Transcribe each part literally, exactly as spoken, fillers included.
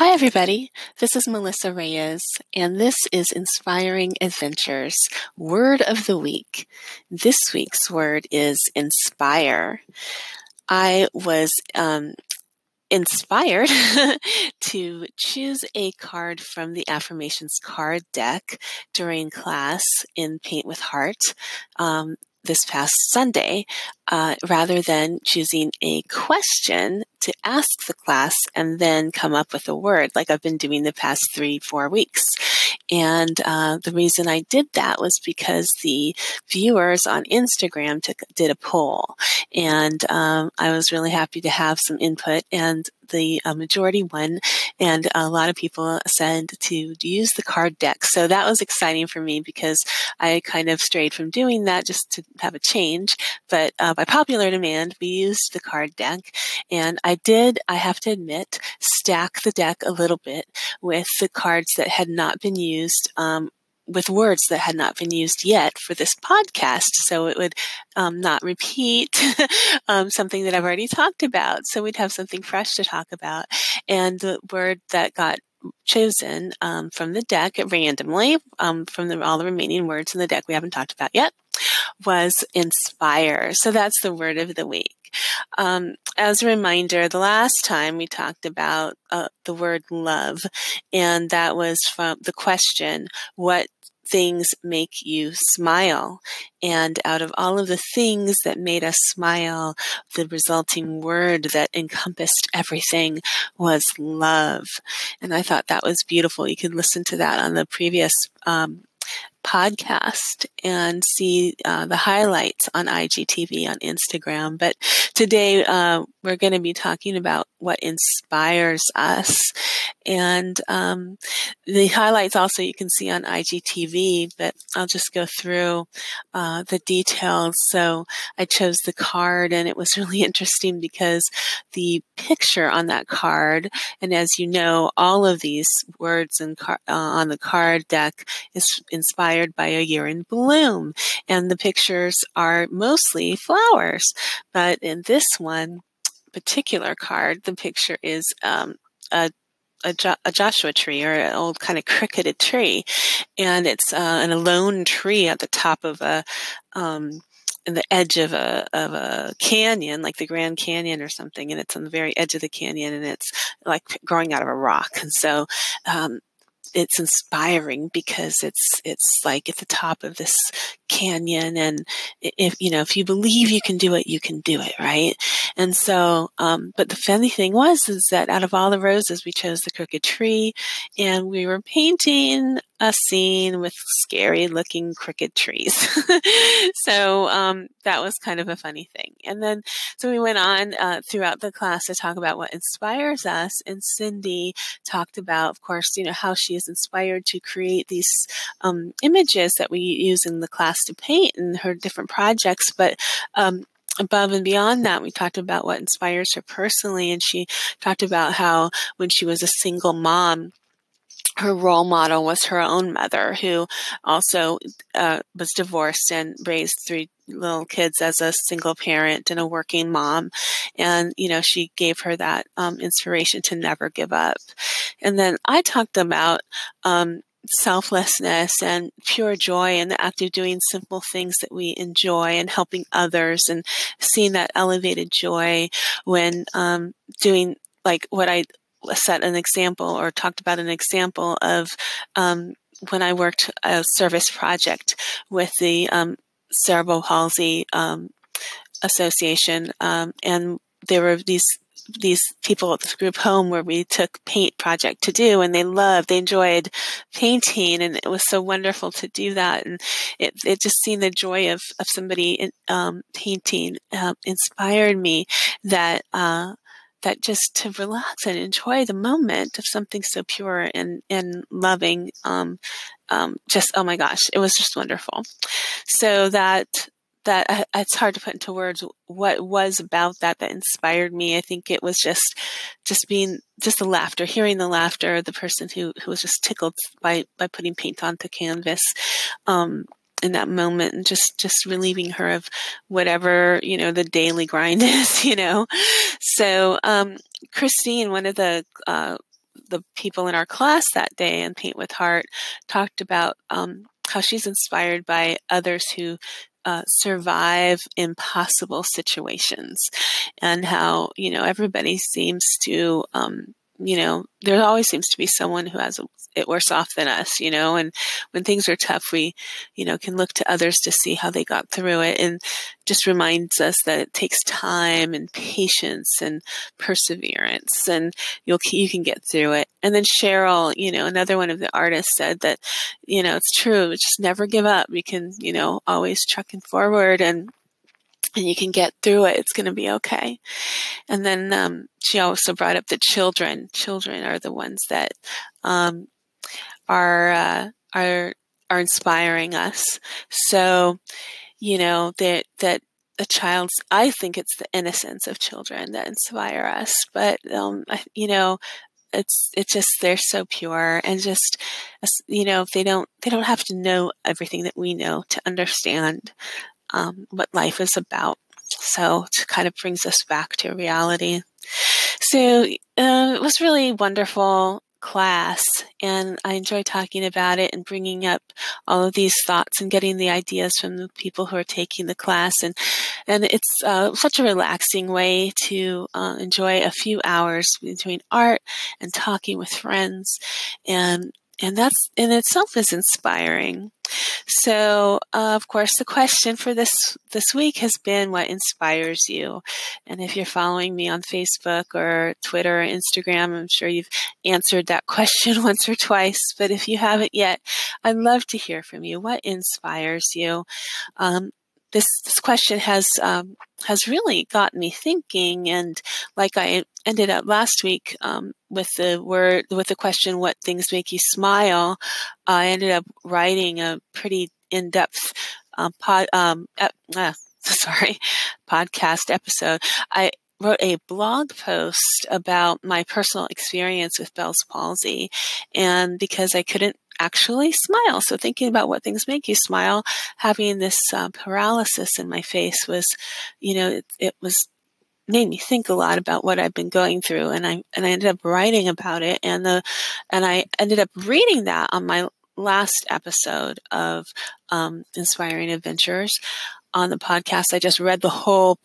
Hi everybody, this is Melissa Reyes, and this is Inspiring Adventures, Word of the Week. This week's word is inspire. I was um, inspired to choose a card from the Affirmations card deck during class in Paint with Heart um, this past Sunday, uh, rather than choosing a question to ask the class and then come up with a word like I've been doing the past three, four weeks. And uh, the reason I did that was because the viewers on Instagram took, did a poll. And um, I was really happy to have some input, and the uh, majority won. And a lot of people said to use the card deck. So that was exciting for me because I kind of strayed from doing that just to have a change. But uh, by popular demand, we used the card deck. And I did, I have to admit, stack the deck a little bit with the cards that had not been used, um, with words that had not been used yet for this podcast. So it would um, not repeat um, something that I've already talked about. So we'd have something fresh to talk about. And the word that got chosen um, from the deck randomly, um, from the, all the remaining words in the deck we haven't talked about yet, was inspire. So that's the word of the week. Um, as a reminder, the last time we talked about uh, the word love, and that was from the question, what things make you smile? And out of all of the things that made us smile, the resulting word that encompassed everything was love. And I thought that was beautiful. You could listen to that on the previous um podcast and see uh, the highlights on I G T V, on Instagram. But today uh, we're going to be talking about what inspires us. And um, the highlights also you can see on I G T V, but I'll just go through uh, the details. So I chose the card, and it was really interesting because the picture on that card, and as you know, all of these words and car- uh, on the card deck is inspired by a year in bloom, and the pictures are mostly flowers. But in this one particular card, the picture is um, a, a, jo- a Joshua tree, or an old kind of cricketed tree, and it's uh, an alone tree at the top of a um, in the edge of a of a canyon, like the Grand Canyon or something, and it's on the very edge of the canyon, and it's like growing out of a rock, and so. Um, It's inspiring because it's it's like at the top of this canyon, and if you know if you believe you can do it, you can do it, right? And so, um, but the funny thing was is that out of all the roses, we chose the crooked tree, and we were painting a scene with scary-looking crooked trees. so um, that was kind of a funny thing. And then, so we went on uh, throughout the class to talk about what inspires us. And Cindy talked about, of course, you know, how she is inspired to create these um, images that we use in the class to paint and her different projects. But um, above and beyond that, we talked about what inspires her personally. And she talked about how when she was a single mom, her role model was her own mother, who also uh, was divorced and raised three little kids as a single parent and a working mom. And, you know, she gave her that um, inspiration to never give up. And then I talked about um, selflessness and pure joy and the act of doing simple things that we enjoy and helping others and seeing that elevated joy when um, doing like what I set an example or talked about an example of um, when I worked a service project with the um, Cerebral Palsy um, Association. Um, and there were these these people at this group home where we took paint project to do, and they loved, they enjoyed painting, and it was so wonderful to do that. And it, it just seeing the joy of, of somebody in, um, painting uh, inspired me that uh, that just to relax and enjoy the moment of something so pure and, and loving, um, um, just, oh my gosh, it was just wonderful. So that, that it's hard to put into words what it was about that that inspired me. I think it was just, just being, just the laughter, hearing the laughter of the person who, who was just tickled by, by putting paint onto canvas, um, in that moment, and just, just relieving her of whatever, you know, the daily grind is, you know. So, um, Christine, one of the, uh, the people in our class that day in Paint with Heart talked about um, how she's inspired by others who uh, survive impossible situations, and how, you know, everybody seems to, um, you know, there always seems to be someone who has it worse off than us, you know, and when things are tough, we, you know, can look to others to see how they got through it, and just reminds us that it takes time and patience and perseverance, and you'll, you can get through it. And then Cheryl, you know, another one of the artists, said that, you know, it's true, just never give up. You can, you know, always trucking forward, and And you can get through it. It's going to be okay. And then um, she also brought up that children. Children are the ones that um, are uh, are are inspiring us. So, you know, that that a child's. I think it's the innocence of children that inspire us. But um, you know, it's it's just they're so pure, and just, you know, they don't they don't have to know everything that we know to understand Um, what life is about. So it kind of brings us back to reality. So uh, it was really wonderful class, and I enjoy talking about it and bringing up all of these thoughts and getting the ideas from the people who are taking the class, and and it's uh, such a relaxing way to uh, enjoy a few hours between art and talking with friends, and and that's in itself is inspiring. So, uh, of course, the question for this this week has been, what inspires you? And if you're following me on Facebook or Twitter or Instagram, I'm sure you've answered that question once or twice. But if you haven't yet, I'd love to hear from you. What inspires you? Um, this this question has um, has really got me thinking, and like I ended up last week um, with the word with the question, what things make you smile? I ended up writing a pretty in-depth um, pod um, ep uh, sorry podcast episode. I wrote a blog post about my personal experience with Bell's palsy, and because I couldn't actually smile. So thinking about what things make you smile, having this uh, paralysis in my face was, you know, it, it was made me think a lot about what I've been going through, and I and I ended up writing about it, and the and I ended up reading that on my last episode of um, Inspiring Adventures on the podcast. I just read the whole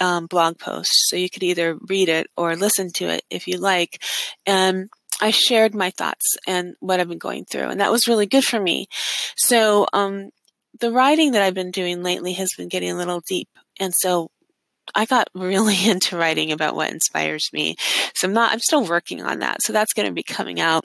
um, blog post, so you could either read it or listen to it if you like, and I shared my thoughts and what I've been going through, and that was really good for me. So um, the writing that I've been doing lately has been getting a little deep, and so I got really into writing about what inspires me. So I'm not, I'm still working on that. So that's going to be coming out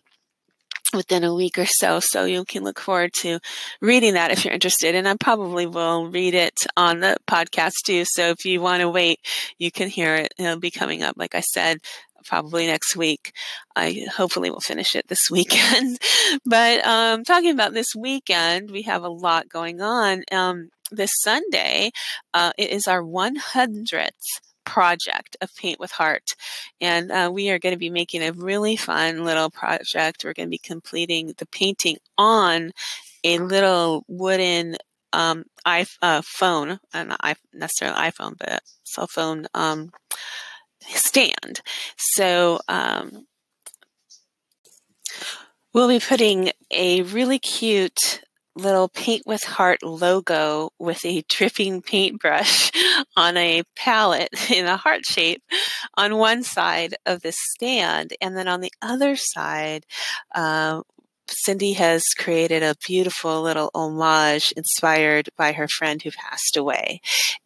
within a week or so. So you can look forward to reading that if you're interested. And I probably will read it on the podcast too. So if you want to wait, you can hear it. It'll be coming up, like I said, probably next week. I hopefully will finish it this weekend. But um, talking about this weekend, we have a lot going on. Um, this Sunday, uh, it is our one hundredth project of Paint with Heart. And uh, we are going to be making a really fun little project. We're going to be completing the painting on a little wooden um, I, uh, phone, not necessarily iPhone, but cell phone um, stand. So um, we'll be putting a really cute little Paint with Heart logo with a dripping paintbrush on a palette in a heart shape on one side of the stand. And then on the other side, uh, Cindy has created a beautiful little homage inspired by her friend who passed away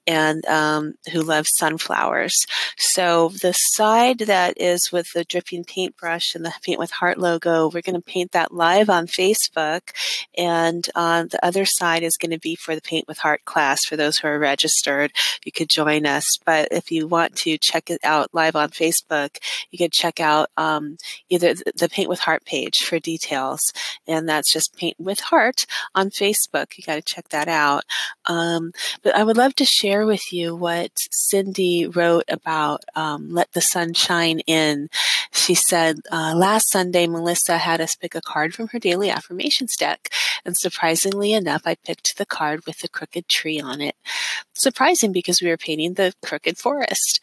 and um, who loves sunflowers. So the side that is with the dripping paintbrush and the Paint with Heart logo, we're going to paint that live on Facebook. And uh, the other side is going to be for the Paint with Heart class. For those who are registered, you could join us. But if you want to check it out live on Facebook, you could check out um, either the Paint with Heart page for details. And that's just Paint with Heart on Facebook. You got to check that out. Um, but I would love to share with you what Cindy wrote about um, Let the Sun Shine In. She said, uh, last Sunday, Melissa had us pick a card from her daily affirmations deck. And surprisingly enough, I picked the card with the crooked tree on it. Surprising because we were painting the crooked forest.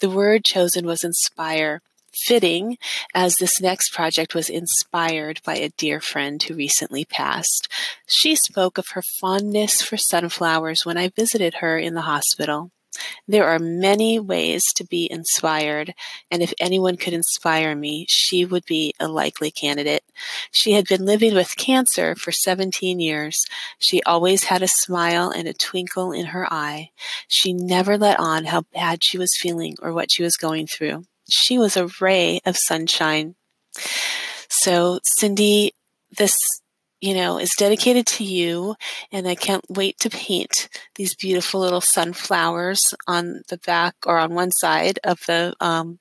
The word chosen was inspire. fitting as this next project was inspired by a dear friend who recently passed. She spoke of her fondness for sunflowers when I visited her in the hospital. There are many ways to be inspired, and if anyone could inspire me, she would be a likely candidate. She had been living with cancer for seventeen years. She always had a smile and a twinkle in her eye. She never let on how bad she was feeling or what she was going through. She was a ray of sunshine. So, Cindy, this you know, is dedicated to you, and I can't wait to paint these beautiful little sunflowers on the back or on one side of the um,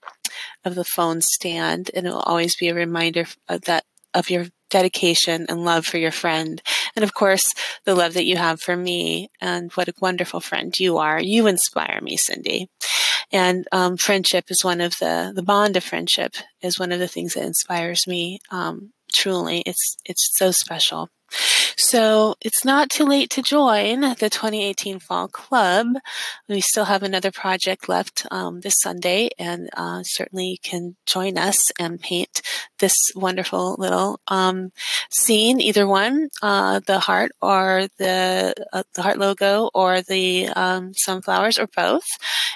of the phone stand, and it will always be a reminder of that of your dedication and love for your friend, and of course the love that you have for me. And what a wonderful friend you are! You inspire me, Cindy. And um, friendship is one of the the bond of friendship is one of the things that inspires me. Um, Truly, it's it's so special. So it's not too late to join the twenty eighteen Fall Club. We still have another project left um, this Sunday, and uh, certainly you can join us and paint this wonderful little um, scene. Either one, uh, the heart or the uh, the heart logo, or the um, sunflowers, or both.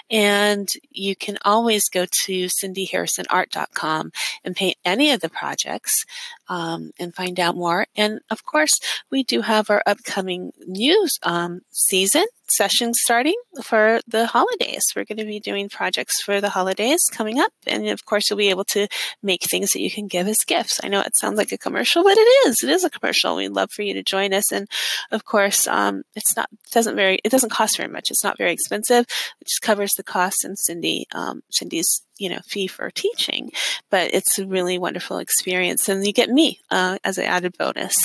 And you can always go to Cindy Harrison Art dot com and paint any of the projects um, and find out more. And of course, we do have our upcoming new um, season session starting for the holidays. We're going to be doing projects for the holidays coming up. And of course, you'll be able to make things that you can give as gifts. I know it sounds like a commercial, but it is. It is a commercial. We'd love for you to join us. And of course, um, it's not, it doesn't very, it doesn't cost very much. It's not very expensive. It just covers the costs and Cindy, um, Cindy's, you know, fee for teaching, but it's a really wonderful experience. And you get me uh, as an added bonus,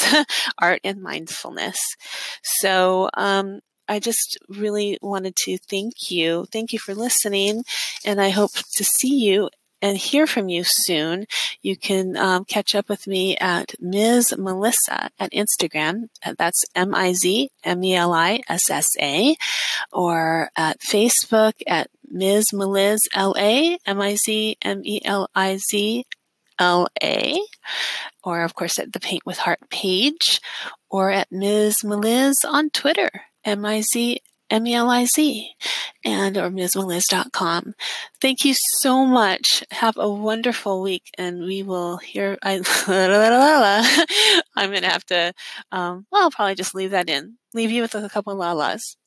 art and mindfulness. So, um, I just really wanted to thank you. Thank you for listening, and I hope to see you and hear from you soon. You can um, catch up with me at Miz Melissa at Instagram. That's M I Z M E L I S S A, or at Facebook at Miz Meliz L A, M I Z M E L I Z L A, or of course at the Paint with Heart page, or at Miz Meliz on Twitter. M I Z M E L I Z, and or Ms Meliz dot com. Thank you so much. Have a wonderful week, and we will hear. I, I'm going to have to, um, well, I'll probably just leave that in. Leave you with a couple of la-las.